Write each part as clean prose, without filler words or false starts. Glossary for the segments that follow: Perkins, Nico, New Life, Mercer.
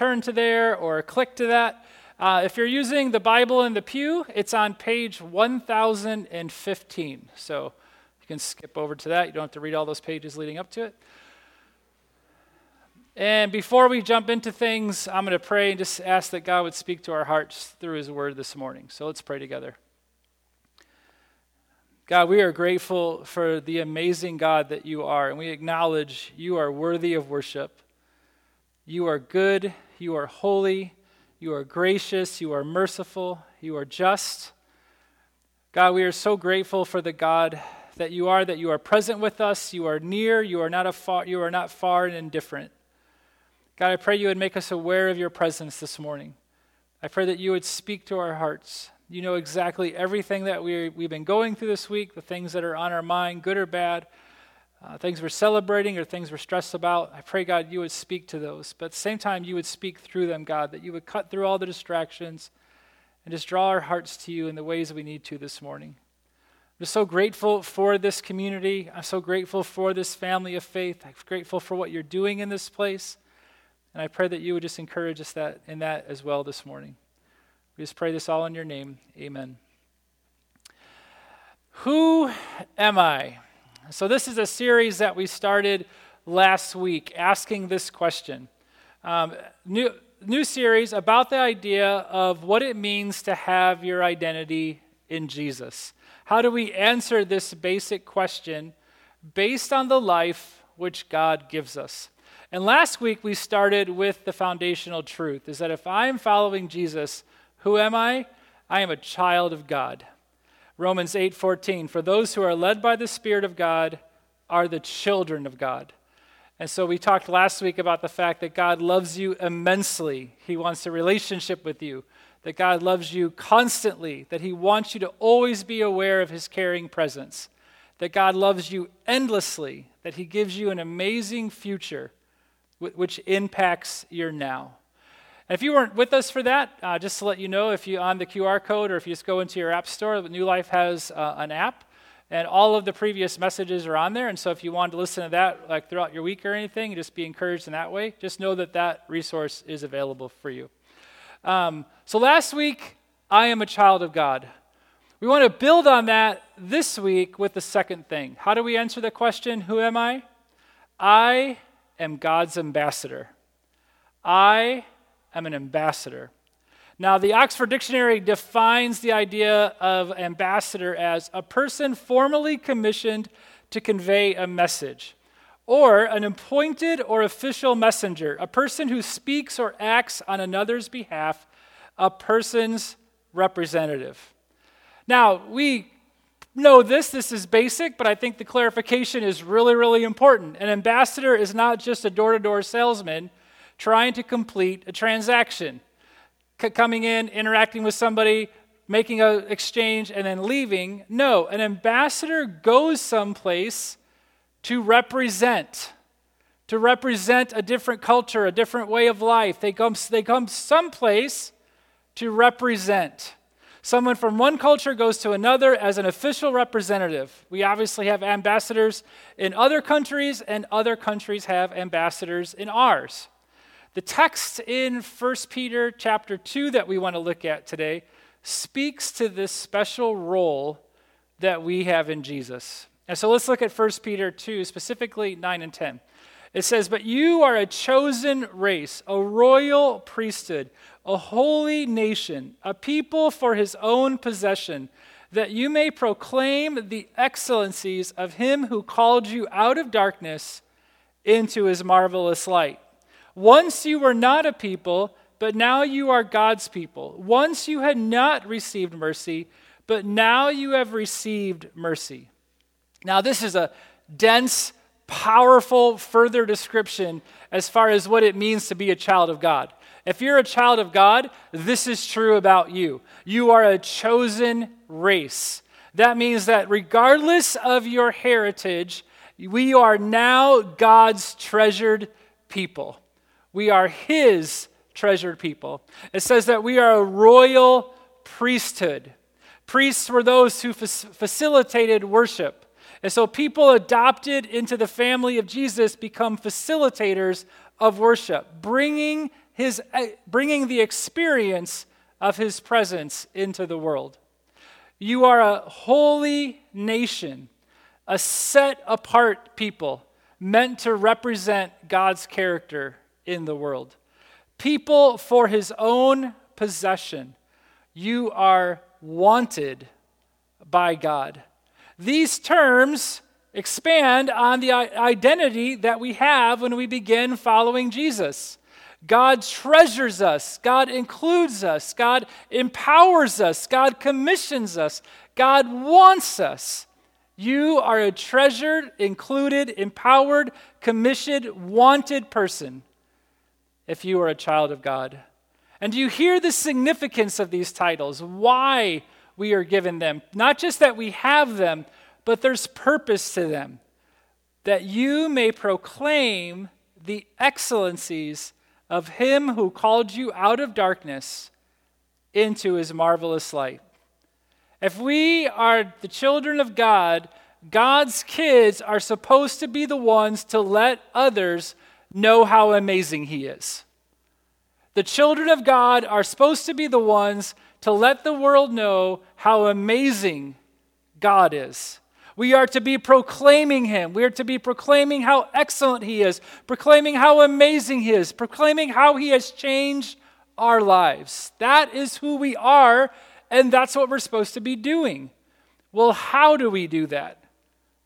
turn to there or click to that. If you're using the Bible in the pew, it's on page 1015. So you can skip over to that. You don't have to read all those pages leading up to it. And before we jump into things, I'm going to pray and just ask that God would speak to our hearts through his word this morning. So let's pray together. God, we are grateful for the amazing God that you are, and we acknowledge you are worthy of worship. You are good, you are holy, you are gracious, you are merciful, you are just. God, we are so grateful for the God that you are present with us, you are near, you are not far and indifferent. God, I pray you would make us aware of your presence this morning. I pray that you would speak to our hearts. You know exactly everything that we've been going through this week, the things that are on our mind, good or bad, things we're celebrating or things we're stressed about. I pray, God, you would speak to those. But at the same time, you would speak through them, God, that you would cut through all the distractions and just draw our hearts to you in the ways we need to this morning. I'm just so grateful for this community. I'm so grateful for this family of faith. I'm grateful for what you're doing in this place. And I pray that you would just encourage us in that as well this morning. We just pray this all in your name. Amen. Who am I? So this is a series that we started last week, asking this question. New series about the idea of what it means to have your identity in Jesus. How do we answer this basic question based on the life which God gives us? And last week, we started with the foundational truth, is that if I'm following Jesus, who am I? I am a child of God. Romans 8:14, for those who are led by the Spirit of God are the children of God. And so we talked last week about the fact that God loves you immensely. He wants a relationship with you, that God loves you constantly, that he wants you to always be aware of his caring presence, that God loves you endlessly, that he gives you an amazing future, which impacts your now. And if you weren't with us for that, just to let you know, if you on the QR code or if you just go into your app store, New Life has an app, and all of the previous messages are on there. And so if you wanted to listen to that like throughout your week or anything, just be encouraged in that way. Just know that that resource is available for you. So last week, I am a child of God. We want to build on that this week with the second thing. How do we answer the question, who am I? I am God's ambassador. I am an ambassador. Now, the Oxford Dictionary defines the idea of ambassador as a person formally commissioned to convey a message, or an appointed or official messenger, a person who speaks or acts on another's behalf, a person's representative. Now, we know this is basic, but I think the clarification is really, really important. An ambassador is not just a door-to-door salesman trying to complete a transaction, coming in, interacting with somebody, making an exchange, and then leaving. No, an ambassador goes someplace to represent a different culture, a different way of life. They come someplace to represent. Someone from one culture goes to another as an official representative. We obviously have ambassadors in other countries, and other countries have ambassadors in ours. The text in 1 Peter chapter 2 that we want to look at today speaks to this special role that we have in Jesus. And so let's look at 1 Peter 2, specifically 9 and 10. It says, but you are a chosen race, a royal priesthood, a holy nation, a people for his own possession, that you may proclaim the excellencies of him who called you out of darkness into his marvelous light. Once you were not a people, but now you are God's people. Once you had not received mercy, but now you have received mercy. Now, this is a dense, powerful further description as far as what it means to be a child of God. If you're a child of God, this is true about you. You are a chosen race. That means that regardless of your heritage, we are now God's treasured people. We are his treasured people. It says that we are a royal priesthood. Priests were those who facilitated worship. And so people adopted into the family of Jesus become facilitators of worship, bringing bringing the experience of his presence into the world. You are a holy nation, a set-apart people meant to represent God's character in the world. People for his own possession. You are wanted by God. These terms expand on the identity that we have when we begin following Jesus. God treasures us. God includes us. God empowers us. God commissions us. God wants us. You are a treasured, included, empowered, commissioned, wanted person if you are a child of God. And do you hear the significance of these titles? Why we are given them? Not just that we have them, but there's purpose to them. That you may proclaim the excellencies of him who called you out of darkness into his marvelous light. If we are the children of God, God's kids are supposed to be the ones to let others know how amazing he is. The children of God are supposed to be the ones to let the world know how amazing God is. We are to be proclaiming him. We are to be proclaiming how excellent he is, proclaiming how amazing he is, proclaiming how he has changed our lives. That is who we are, and that's what we're supposed to be doing. Well, how do we do that?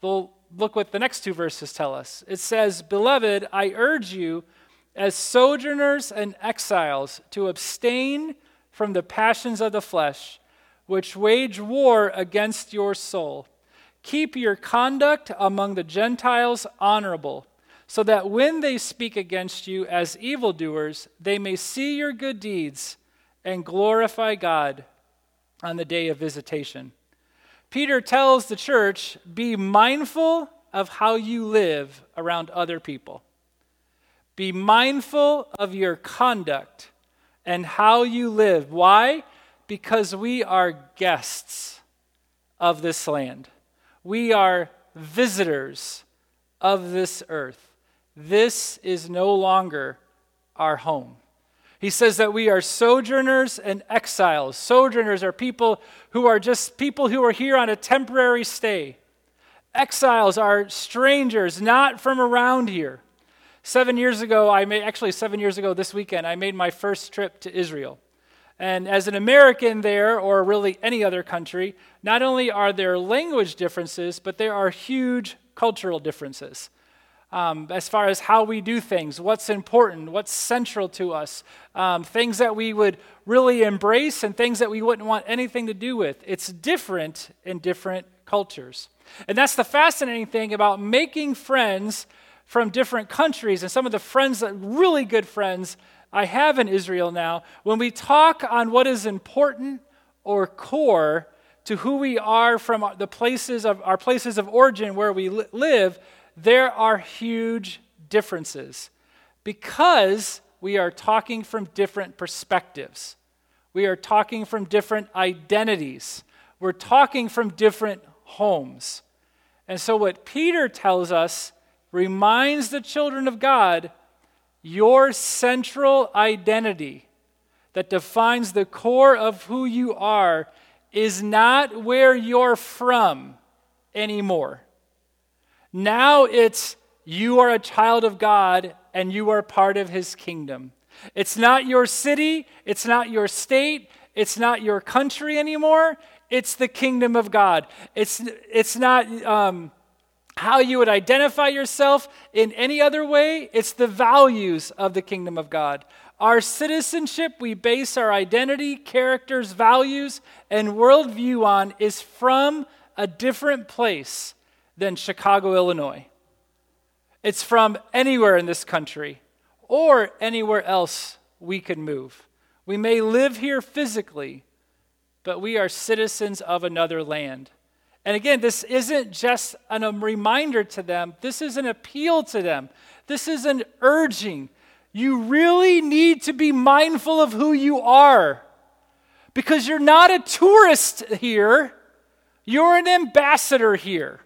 Well, look what the next two verses tell us. It says, "Beloved, I urge you as sojourners and exiles to abstain from the passions of the flesh, which wage war against your soul. Keep your conduct among the Gentiles honorable, so that when they speak against you as evildoers, they may see your good deeds and glorify God on the day of visitation." Peter tells the church, be mindful of how you live around other people. Be mindful of your conduct and how you live. Why? Because we are guests of this land. We are visitors of this earth. This is no longer our home. He says that we are sojourners and exiles. Sojourners are people who are just people who are here on a temporary stay. Exiles are strangers, not from around here. 7 years ago, 7 years ago this weekend, I made my first trip to Israel. And as an American there, or really any other country, not only are there language differences, but there are huge cultural differences. As far as how we do things, what's important, what's central to us, things that we would really embrace and things that we wouldn't want anything to do with. It's different in different cultures. And that's the fascinating thing about making friends from different countries. And some of the friends, really good friends, I have in Israel now, when we talk on what is important or core to who we are from the places of our places of origin where we live, there are huge differences because we are talking from different perspectives. We are talking from different identities. We're talking from different homes. And so what Peter tells us reminds the children of God, your central identity that defines the core of who you are is not where you're from anymore. Now it's you are a child of God and you are part of his kingdom. It's not your city, it's not your state, it's not your country anymore. It's the kingdom of God. It's not how you would identify yourself in any other way. It's the values of the kingdom of God. Our citizenship we base our identity, characters, values, and worldview on is from a different place than Chicago, Illinois. It's from anywhere in this country or anywhere else we could move. We may live here physically, but we are citizens of another land. And again, this isn't just a reminder to them. This is an appeal to them. This is an urging. You really need to be mindful of who you are because you're not a tourist here. You're an ambassador here.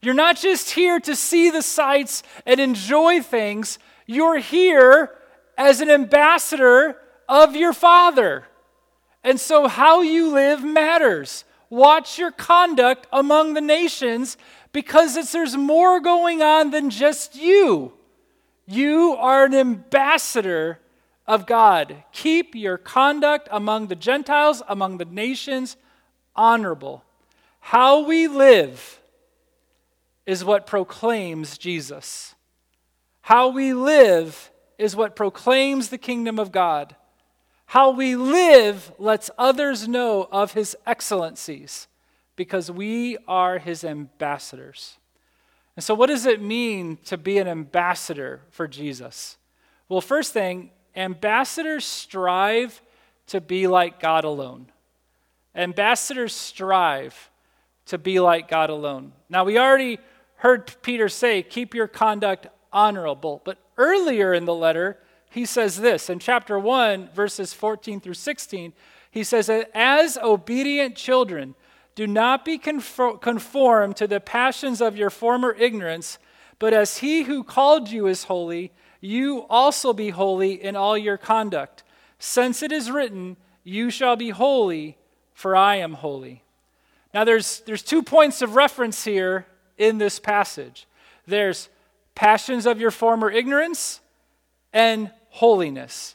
You're not just here to see the sights and enjoy things. You're here as an ambassador of your Father. And so how you live matters. Watch your conduct among the nations, because there's more going on than just you. You are an ambassador of God. Keep your conduct among the Gentiles, among the nations, honorable. How we live is what proclaims Jesus. How we live is what proclaims the kingdom of God. How we live lets others know of his excellencies, because we are his ambassadors. And so what does it mean to be an ambassador for Jesus? Well, first thing, ambassadors strive to be like God alone. Ambassadors strive to be like God alone. Now, we already heard Peter say, keep your conduct honorable. But earlier in the letter, he says this. In chapter 1, verses 14 through 16, he says, as obedient children, do not be conformed to the passions of your former ignorance, but as he who called you is holy, you also be holy in all your conduct. Since it is written, you shall be holy, for I am holy. Now there's 2 points of reference here in this passage. There's passions of your former ignorance and holiness.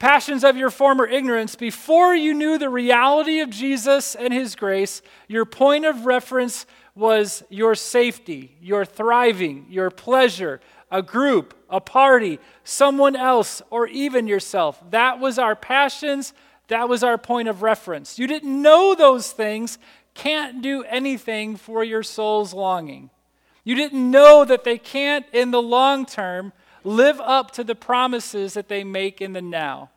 Passions of your former ignorance, before you knew the reality of Jesus and his grace, your point of reference was your safety, your thriving, your pleasure, a group, a party, someone else, or even yourself. That was our passions. That was our point of reference. You didn't know those things can't do anything for your soul's longing. You didn't know that they can't, in the long term, live up to the promises that they make in the now.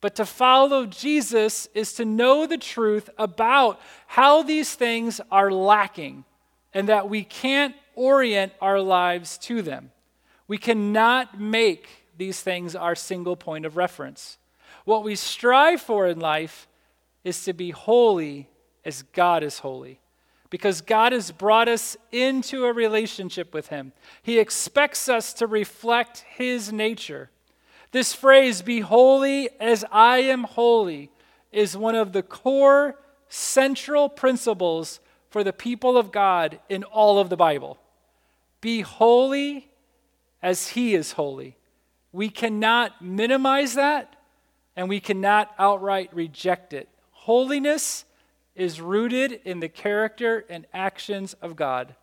But to follow Jesus is to know the truth about how these things are lacking and that we can't orient our lives to them. We cannot make these things our single point of reference. What we strive for in life is to be holy as God is holy, because God has brought us into a relationship with him. He expects us to reflect his nature. This phrase, be holy as I am holy, is one of the core central principles for the people of God in all of the Bible. Be holy as he is holy. We cannot minimize that, and we cannot outright reject it. Holiness is rooted in the character and actions of God.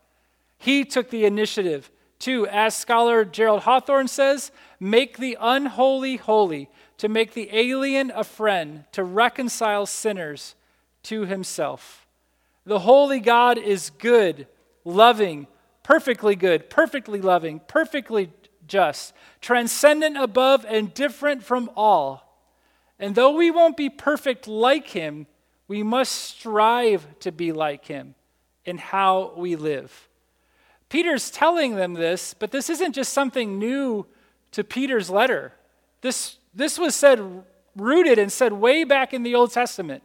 He took the initiative to, as scholar Gerald Hawthorne says, make the unholy holy, to make the alien a friend, to reconcile sinners to himself. The holy God is good, loving, perfectly good, perfectly loving, perfectly just, transcendent above and different from all. And though we won't be perfect like him, we must strive to be like him in how we live. Peter's telling them this, but this isn't just something new to Peter's letter. This was said, rooted and said way back in the Old Testament.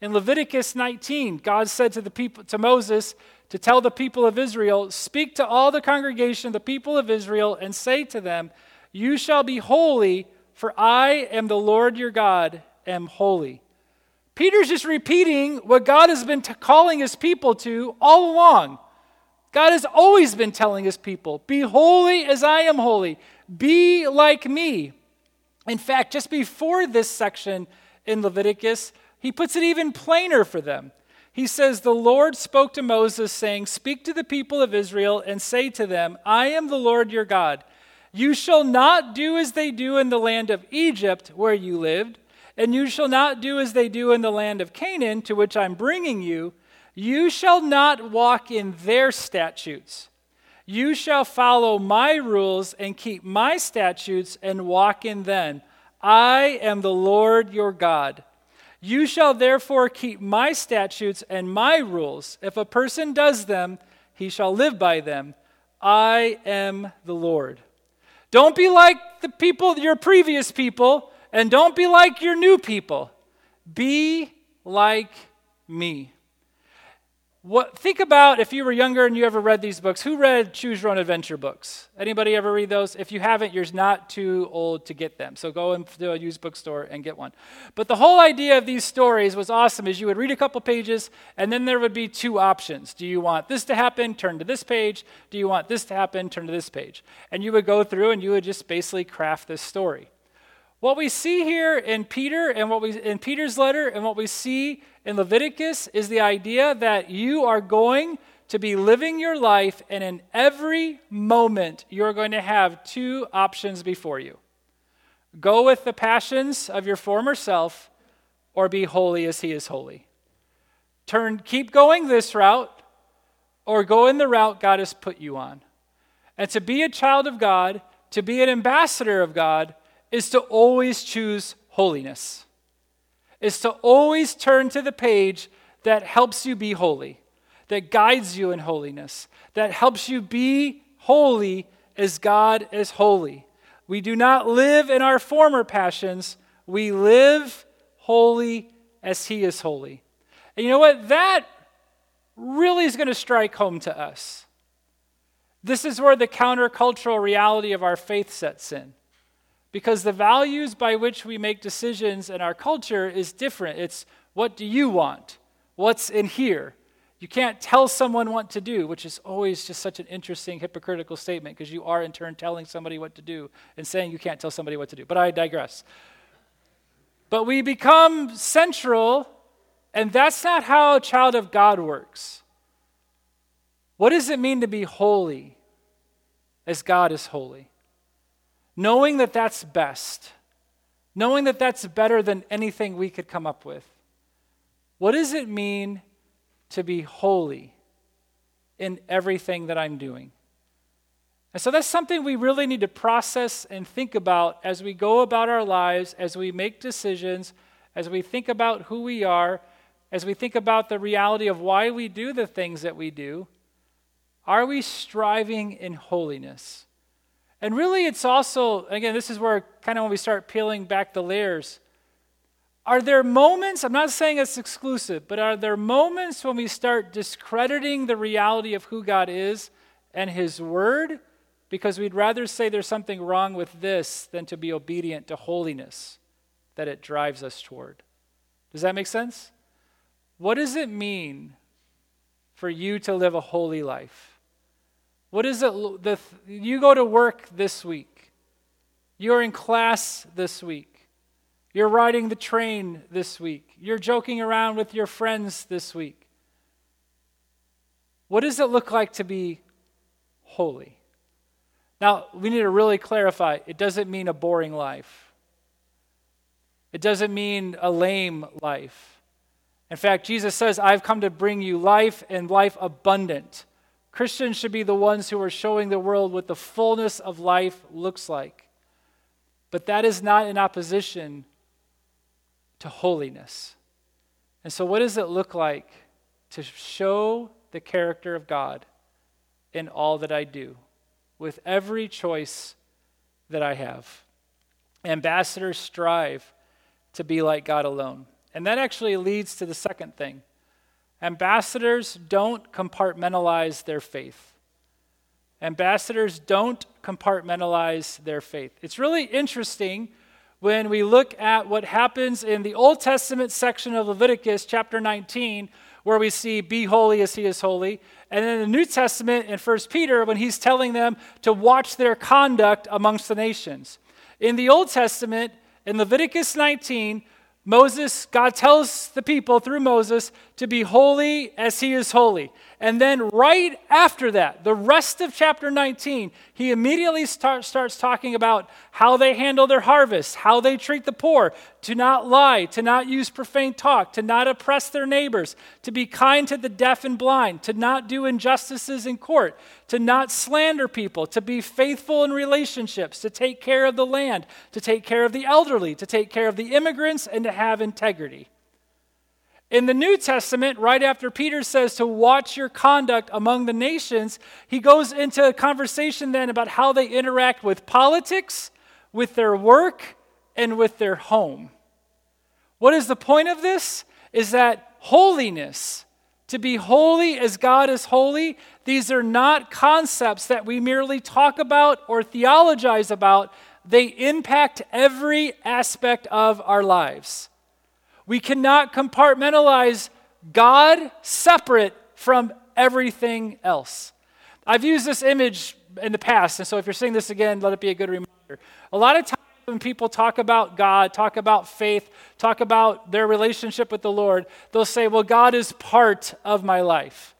In Leviticus 19, God said to the people, to Moses, to tell the people of Israel, speak to all the congregation, the people of Israel, and say to them, you shall be holy, for I am the Lord your God, am holy. Peter's just repeating what God has been calling his people to all along. God has always been telling his people, be holy as I am holy. Be like me. In fact, just before this section in Leviticus, he puts it even plainer for them. He says, the Lord spoke to Moses, saying, speak to the people of Israel and say to them, I am the Lord your God. You shall not do as they do in the land of Egypt where you lived, and you shall not do as they do in the land of Canaan, to which I'm bringing you. You shall not walk in their statutes. You shall follow my rules and keep my statutes and walk in them. I am the Lord your God. You shall therefore keep my statutes and my rules. If a person does them, he shall live by them. I am the Lord. Don't be like the people, your previous people, and don't be like your new people. Be like me. Think about if you were younger and you ever read these books. Who read Choose Your Own Adventure books? Anybody ever read those? If you haven't, you're not too old to get them. So go into a used bookstore and get one. But the whole idea of these stories was awesome, is you would read a couple pages, and then there would be two options. Do you want this to happen? Turn to this page. Do you want this to happen? Turn to this page. And you would go through and you would just basically craft this story. What we see here in Peter and what we in Peter's letter and what we see in Leviticus is the idea that you are going to be living your life, and in every moment you're going to have two options before you. Go with the passions of your former self, or be holy as he is holy. Keep going this route, or go in the route God has put you on. And to be a child of God, to be an ambassador of God, is to always choose holiness, is to always turn to the page that helps you be holy, that guides you in holiness, that helps you be holy as God is holy. We do not live in our former passions. We live holy as he is holy. And you know what? That really is going to strike home to us. This is where the countercultural reality of our faith sets in. Because the values by which we make decisions in our culture is different. It's what do you want? What's in here? You can't tell someone what to do, which is always just such an interesting hypocritical statement, because you are in turn telling somebody what to do and saying you can't tell somebody what to do. But I digress. But we become central, and that's not how a child of God works. What does it mean to be holy as God is holy? Knowing that that's best, knowing that that's better than anything we could come up with. What does it mean to be holy in everything that I'm doing? And so that's something we really need to process and think about as we go about our lives, as we make decisions, as we think about who we are, as we think about the reality of why we do the things that we do. Are we striving in holiness? And really, it's also, again, this is where kind of when we start peeling back the layers. Are there moments, I'm not saying it's exclusive, but are there moments when we start discrediting the reality of who God is and his word because we'd rather say there's something wrong with this than to be obedient to holiness that it drives us toward? Does that make sense? What does it mean for you to live a holy life? What is it? You go to work this week. You're in class this week. You're riding the train this week. You're joking around with your friends this week. What does it look like to be holy? Now, we need to really clarify. It doesn't mean a boring life. It doesn't mean a lame life. In fact, Jesus says, I've come to bring you life and life abundant. Christians should be the ones who are showing the world what the fullness of life looks like. But that is not in opposition to holiness. And so what does it look like to show the character of God in all that I do, with every choice that I have? Ambassadors strive to be like God alone. And that actually leads to the second thing. Ambassadors don't compartmentalize their faith. Ambassadors don't compartmentalize their faith. It's really interesting when we look at what happens in the Old Testament section of Leviticus chapter 19, where we see, be holy as he is holy. And in the New Testament in 1 Peter, when he's telling them to watch their conduct amongst the nations. In the Old Testament, in Leviticus 19, God tells the people through Moses to be holy as he is holy. And then right after that, the rest of chapter 19, he immediately starts talking about how they handle their harvest, how they treat the poor, to not lie, to not use profane talk, to not oppress their neighbors, to be kind to the deaf and blind, to not do injustices in court, to not slander people, to be faithful in relationships, to take care of the land, to take care of the elderly, to take care of the immigrants, and to have integrity. In the New Testament, right after Peter says to watch your conduct among the nations, he goes into a conversation then about how they interact with politics, with their work, and with their home. What is the point of this? Is that holiness To be holy as God is holy, these are not concepts that we merely talk about or theologize about. They impact every aspect of our lives. We cannot compartmentalize God separate from everything else. I've used this image in the past, and so if you're seeing this again, let it be a good reminder. A lot of times when people talk about God, talk about faith, talk about their relationship with the Lord, they'll say, well, God is part of my life.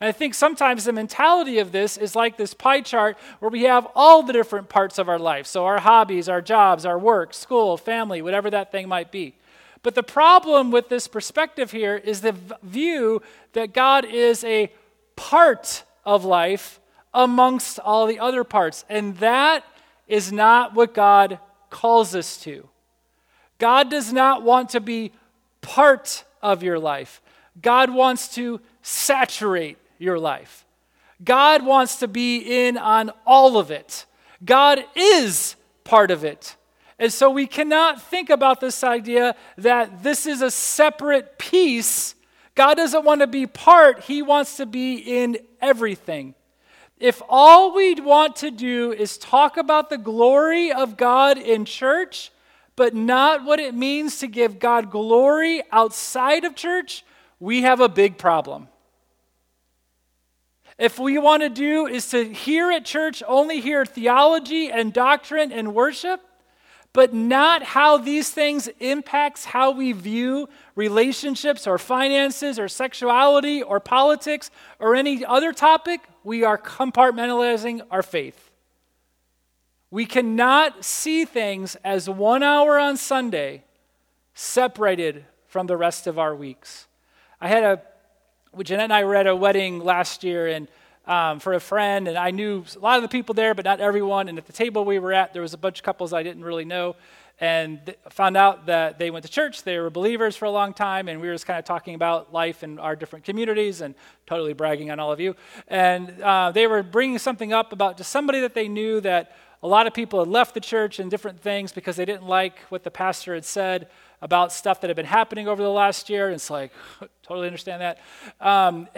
And I think sometimes the mentality of this is like this pie chart where we have all the different parts of our life. So our hobbies, our jobs, our work, school, family, whatever that thing might be. But the problem with this perspective here is the view that God is a part of life amongst all the other parts. And that is not what God calls us to. God does not want to be part of your life. God wants to saturate your life. God wants to be in on all of it. God is part of it. And so we cannot think about this idea that this is a separate piece. God doesn't want to be part. He wants to be in everything. If all we'd want to do is talk about the glory of God in church, but not what it means to give God glory outside of church, we have a big problem. If we want to do is to hear at church, only hear theology and doctrine and worship, but not how these things impacts how we view relationships or finances or sexuality or politics or any other topic, we are compartmentalizing our faith. We cannot see things as 1 hour on Sunday separated from the rest of our weeks. Jeanette and I were at a wedding last year and for a friend, and I knew a lot of the people there, but not everyone. And at the table we were at, there was a bunch of couples I didn't really know, and found out that they went to church. They were believers for a long time, and we were just kind of talking about life in our different communities and totally bragging on all of you. And they were bringing something up about just somebody that they knew that a lot of people had left the church and different things because they didn't like what the pastor had said about stuff that had been happening over the last year. It's like, totally understand that. One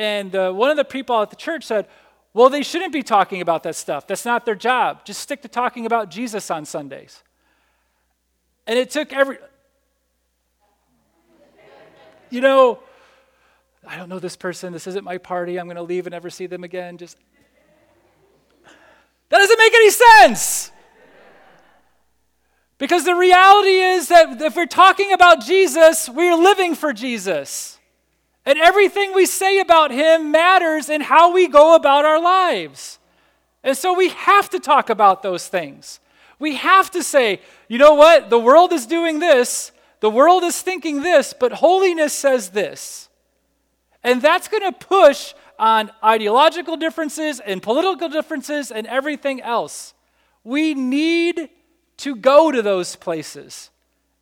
of the people at the church said, well, they shouldn't be talking about that stuff. That's not their job. Just stick to talking about Jesus on Sundays. And it took I don't know this person. This isn't my party. I'm going to leave and never see them again. That doesn't make any sense. Because the reality is that if we're talking about Jesus, we're living for Jesus. And everything we say about him matters in how we go about our lives. And so we have to talk about those things. We have to say, you know what? The world is doing this. The world is thinking this, but holiness says this. And that's going to push on ideological differences and political differences and everything else. We need to go to those places.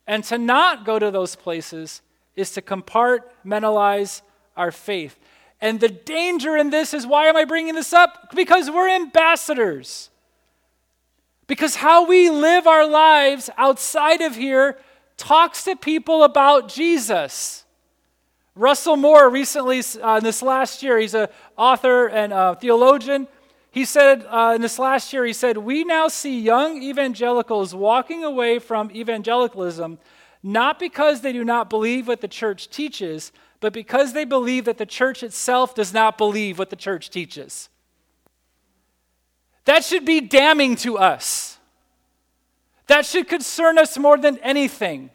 And to not go to those places is to compartmentalize our faith. And the danger in this is, why am I bringing this up? Because we're ambassadors. Because how we live our lives outside of here talks to people about Jesus. Russell Moore recently, this last year, he's an author and a theologian. He said, we now see young evangelicals walking away from evangelicalism, not because they do not believe what the church teaches, but because they believe that the church itself does not believe what the church teaches. That should be damning to us. That should concern us more than anything.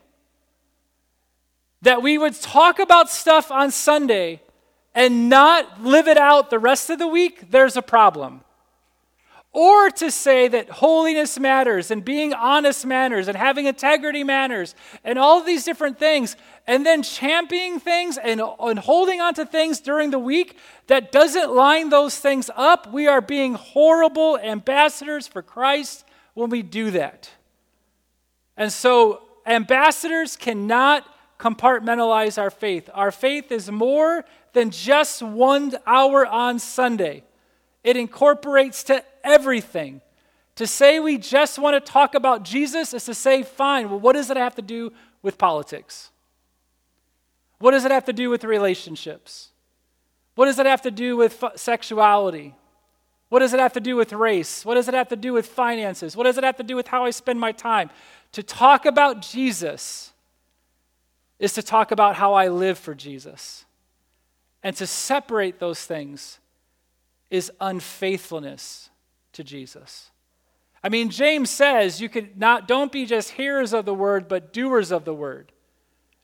That we would talk about stuff on Sunday and not live it out the rest of the week, there's a problem. Or to say that holiness matters and being honest matters and having integrity matters and all these different things, and then championing things and holding on to things during the week that doesn't line those things up, we are being horrible ambassadors for Christ when we do that. And so ambassadors cannot compartmentalize our faith. Our faith is more than just 1 hour on Sunday. It incorporates to everything. To say we just want to talk about Jesus is to say, fine, well, what does it have to do with politics? What does it have to do with relationships? What does it have to do with sexuality? What does it have to do with race? What does it have to do with finances? What does it have to do with how I spend my time? To talk about Jesus is to talk about how I live for Jesus. And to separate those things is unfaithfulness to Jesus. I mean, James says don't be just hearers of the word, but doers of the word.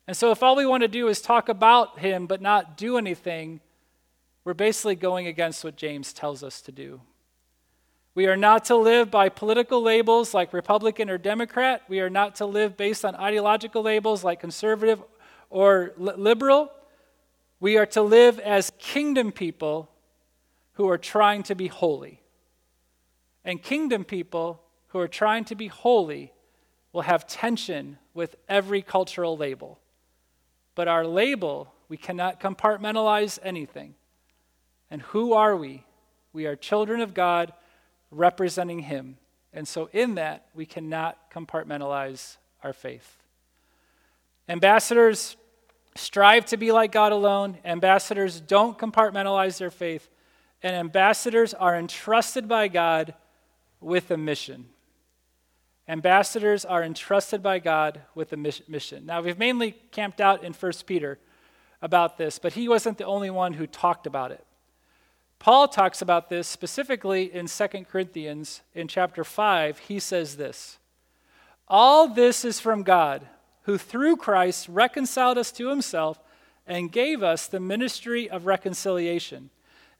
And so if all we want to do is talk about him but not do anything, we're basically going against what James tells us to do. We are not to live by political labels like Republican or Democrat. We are not to live based on ideological labels like conservative or liberal. We are to live as kingdom people who are trying to be holy. And kingdom people who are trying to be holy will have tension with every cultural label. But our label, we cannot compartmentalize anything. And who are we? We are children of God representing him. And so in that, we cannot compartmentalize our faith. Ambassadors strive to be like God alone. Ambassadors don't compartmentalize their faith. And ambassadors are entrusted by God with a mission. Ambassadors are entrusted by God with a mission. Now, we've mainly camped out in 1 Peter about this, but he wasn't the only one who talked about it. Paul talks about this specifically in 2 Corinthians in chapter 5. He says this, "All this is from God, who through Christ reconciled us to himself and gave us the ministry of reconciliation.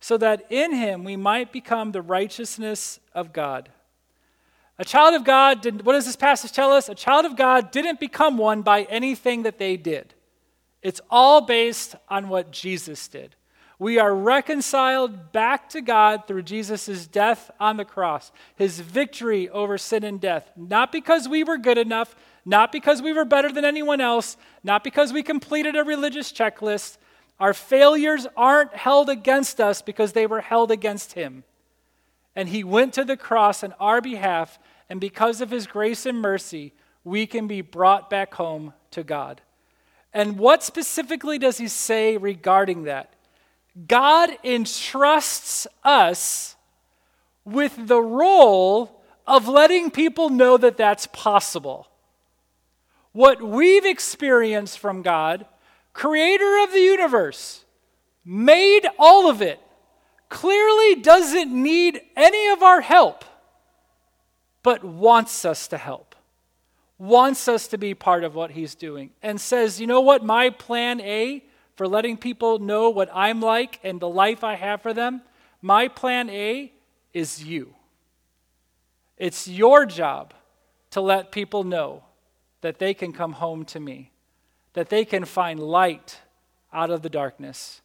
so that in him we might become the righteousness of God." A child of God didn't, what does this passage tell us? A child of God didn't become one by anything that they did. It's all based on what Jesus did. We are reconciled back to God through Jesus' death on the cross, his victory over sin and death, not because we were good enough, not because we were better than anyone else, not because we completed a religious checklist. Our failures aren't held against us because they were held against him. And he went to the cross on our behalf, and because of his grace and mercy, we can be brought back home to God. And what specifically does he say regarding that? God entrusts us with the role of letting people know that that's possible. What we've experienced from God, creator of the universe, made all of it, clearly doesn't need any of our help, but wants us to help, wants us to be part of what he's doing, and says, you know what, my plan A for letting people know what I'm like and the life I have for them, my plan A is you. It's your job to let people know that they can come home to me, that they can find light out of the darkness.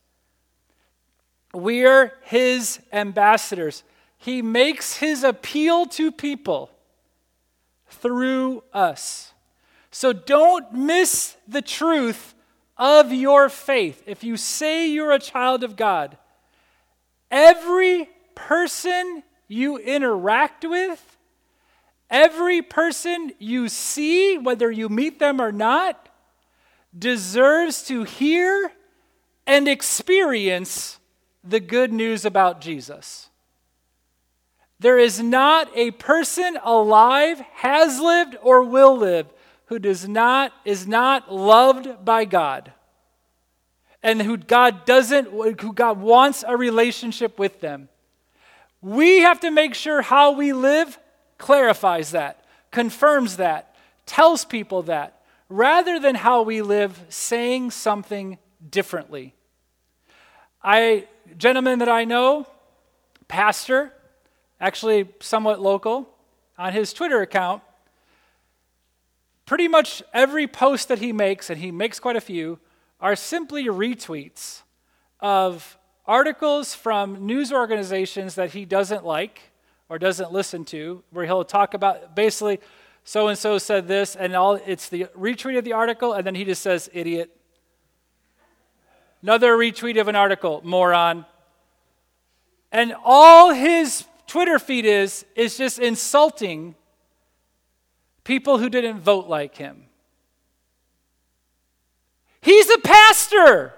We're his ambassadors. He makes his appeal to people through us. So don't miss the truth of your faith. If you say you're a child of God, every person you interact with, every person you see, whether you meet them or not, deserves to hear and experience the good news about Jesus. There is not a person alive, has lived, or will live who is not loved by God, and who God wants a relationship with them. We have to make sure how we live clarifies that, confirms that, tells people that, rather than how we live saying something differently. Gentleman that I know, pastor, actually somewhat local, on his Twitter account, pretty much every post that he makes, and he makes quite a few, are simply retweets of articles from news organizations that he doesn't like or doesn't listen to, where he'll talk about basically so-and-so said this, and it's the retweet of the article, and then he just says, idiot. Another retweet of an article, moron. And all his Twitter feed is just insulting people who didn't vote like him. He's a pastor.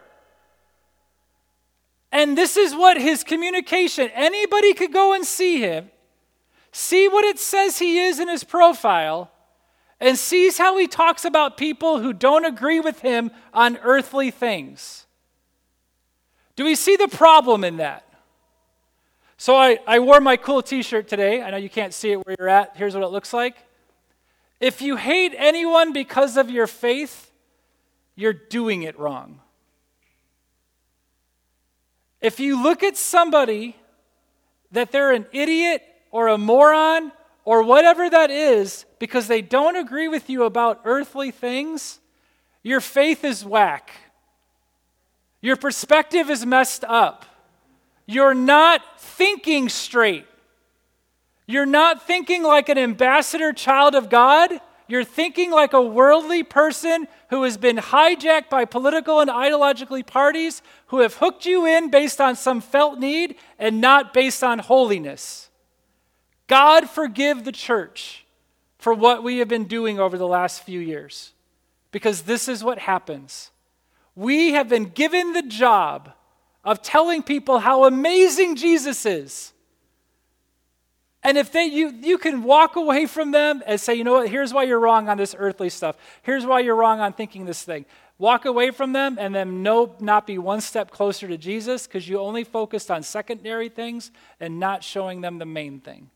And this is what his communication, anybody could go and see him, see what it says he is in his profile, and sees how he talks about people who don't agree with him on earthly things. Do we see the problem in that? So I wore my cool t-shirt today. I know you can't see it where you're at. Here's what it looks like. If you hate anyone because of your faith, you're doing it wrong. If you look at somebody that they're an idiot or a moron or whatever that is because they don't agree with you about earthly things, your faith is whack. Your perspective is messed up. You're not thinking straight. You're not thinking like an ambassador child of God. You're thinking like a worldly person who has been hijacked by political and ideological parties who have hooked you in based on some felt need and not based on holiness. God forgive the church for what we have been doing over the last few years, because this is what happens. We have been given the job of telling people how amazing Jesus is. And if you can walk away from them and say, you know what, here's why you're wrong on this earthly stuff. Here's why you're wrong on thinking this thing. Walk away from them and then not be one step closer to Jesus because you only focused on secondary things and not showing them the main thing.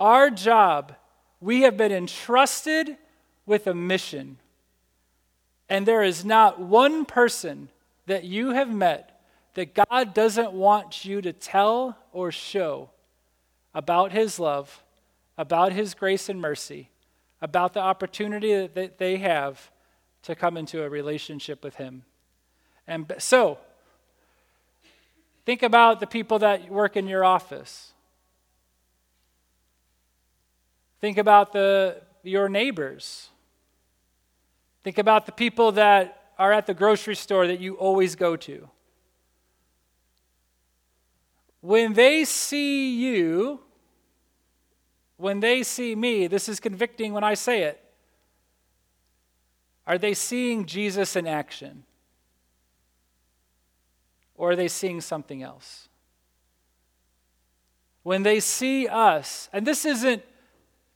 Our job, we have been entrusted with a mission. And there is not one person that you have met that God doesn't want you to tell or show about his love, about his grace and mercy, about the opportunity that they have to come into a relationship with him. And so, think about the people that work in your office. Think about your neighbors. Think about the people that are at the grocery store that you always go to. When they see you, when they see me, this is convicting when I say it, are they seeing Jesus in action? Or are they seeing something else? When they see us, and this isn't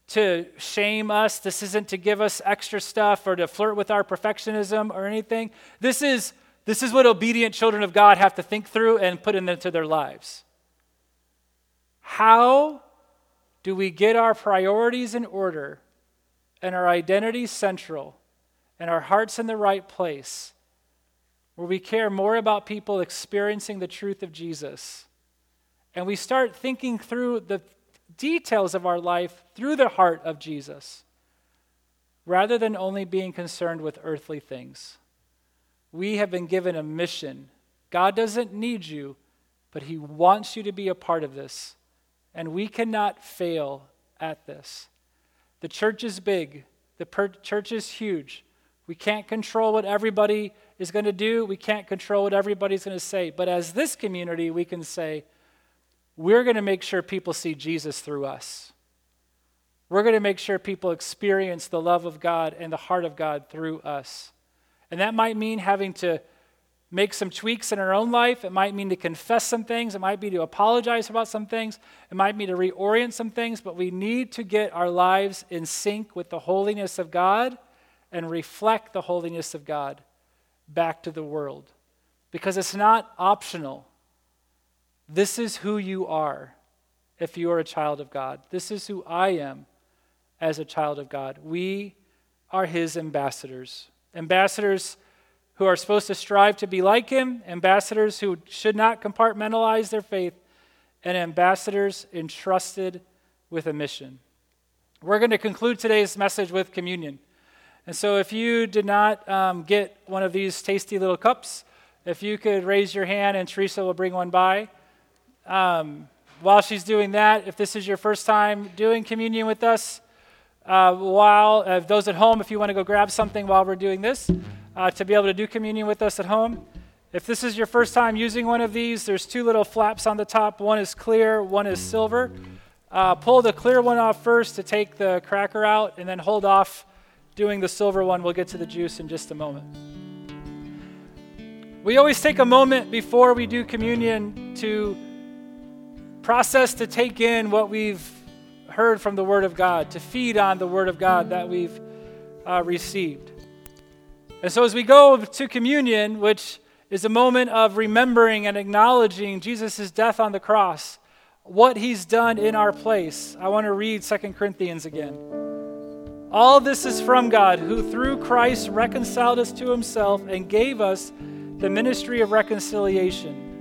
to shame us, this isn't to give us extra stuff or to flirt with our perfectionism or anything. This is what obedient children of God have to think through and put into their lives. How do we get our priorities in order and our identity central and our hearts in the right place where we care more about people experiencing the truth of Jesus and we start thinking through the details of our life through the heart of Jesus rather than only being concerned with earthly things? We have been given a mission. God doesn't need you, but he wants you to be a part of this. And we cannot fail at this. The church is big. The church is huge. We can't control what everybody is going to do. We can't control what everybody's going to say. But as this community, we can say, we're going to make sure people see Jesus through us. We're going to make sure people experience the love of God and the heart of God through us. And that might mean having to make some tweaks in our own life. It might mean to confess some things. It might be to apologize about some things. It might mean to reorient some things. But we need to get our lives in sync with the holiness of God and reflect the holiness of God back to the world. Because it's not optional. This is who you are if you are a child of God. This is who I am as a child of God. We are his ambassadors. Ambassadors who are supposed to strive to be like him, ambassadors who should not compartmentalize their faith, and ambassadors entrusted with a mission. We're going to conclude today's message with communion. And so if you did not get one of these tasty little cups, If you could raise your hand and Teresa will bring one by. While she's doing that, if this is your first time doing communion with us, while those at home, if you want to go grab something while we're doing this, to be able to do communion with us at home. If this is your first time using one of these, there's two little flaps on the top. One is clear, one is silver. Pull the clear one off first to take the cracker out, and then hold off doing the silver one. We'll get to the juice in just a moment. We always take a moment before we do communion to process, to take in what we've heard from the Word of God, to feed on the Word of God that we've received. And so as we go to communion, which is a moment of remembering and acknowledging Jesus' death on the cross, what he's done in our place. I want to read 2 Corinthians again. All this is from God, who through Christ reconciled us to himself and gave us the ministry of reconciliation.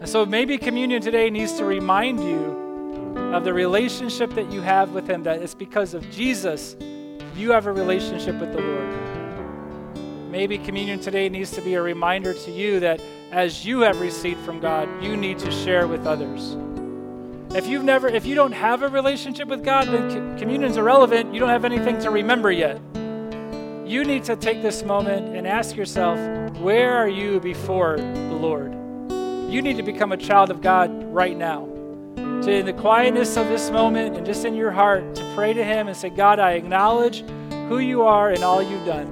And so maybe communion today needs to remind you of the relationship that you have with him, that it's because of Jesus you have a relationship with the Lord. Maybe communion today needs to be a reminder to you that as you have received from God, you need to share with others. If you don't have a relationship with God, then communion's irrelevant. You don't have anything to remember yet. You need to take this moment and ask yourself, where are you before the Lord? You need to become a child of God right now. To in the quietness of this moment and just in your heart, to pray to him and say, God, I acknowledge who you are and all you've done.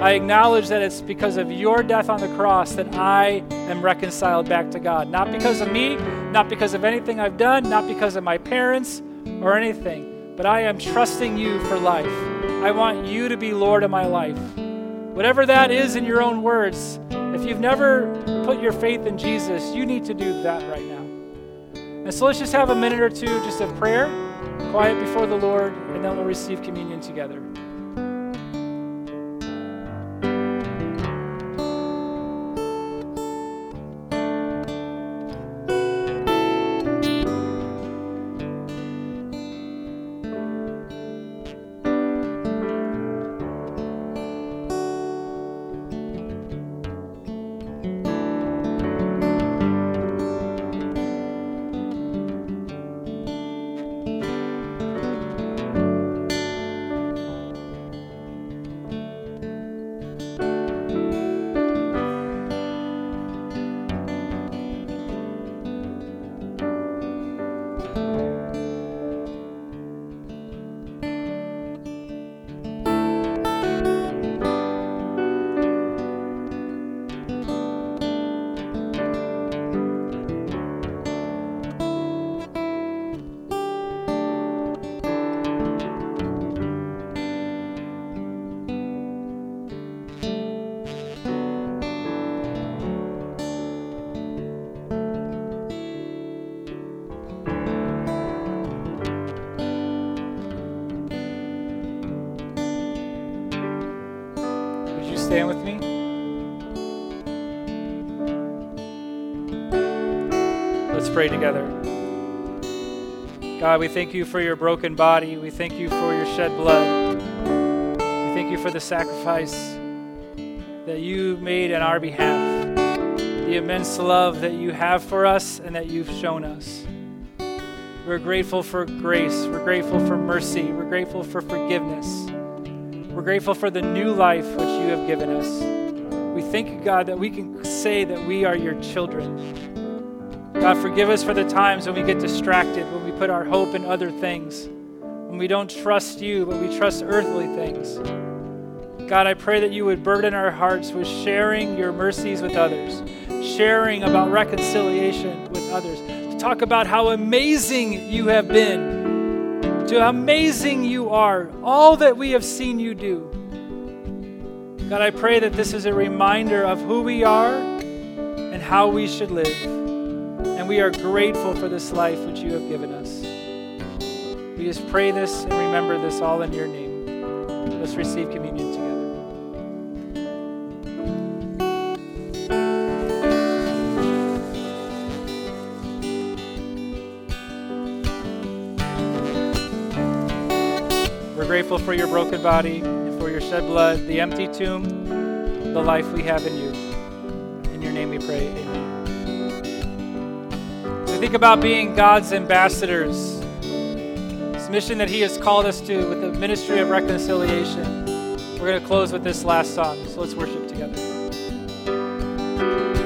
I acknowledge that it's because of your death on the cross that I am reconciled back to God. Not because of me, not because of anything I've done, not because of my parents or anything, but I am trusting you for life. I want you to be Lord of my life. Whatever that is in your own words, if you've never put your faith in Jesus, you need to do that right now. And so let's just have a minute or two just of prayer, quiet before the Lord, and then we'll receive communion together. Stand with me. Let's pray together. God, we thank you for your broken body. We thank you for your shed blood. We thank you for the sacrifice that you made on our behalf, the immense love that you have for us and that you've shown us. We're grateful for grace. We're grateful for mercy. We're grateful for forgiveness. We're grateful for the new life which you have given us. We thank you, God, that we can say that we are your children. God, forgive us for the times when we get distracted, when we put our hope in other things, when we don't trust you, but we trust earthly things. God, I pray that you would burden our hearts with sharing your mercies with others, sharing about reconciliation with others, to talk about how amazing you have been, to how amazing you are, all that we have seen you do. God, I pray that this is a reminder of who we are and and how we should live. And we are grateful for this life which you have given us. We just pray this and remember this all in your name. Let's receive communion together. Grateful for your broken body and for your shed blood, the empty tomb, the life we have in you. In your name we pray, amen. So think about being God's ambassadors. This mission that he has called us to with the ministry of reconciliation. We're going to close with this last song, so let's worship together.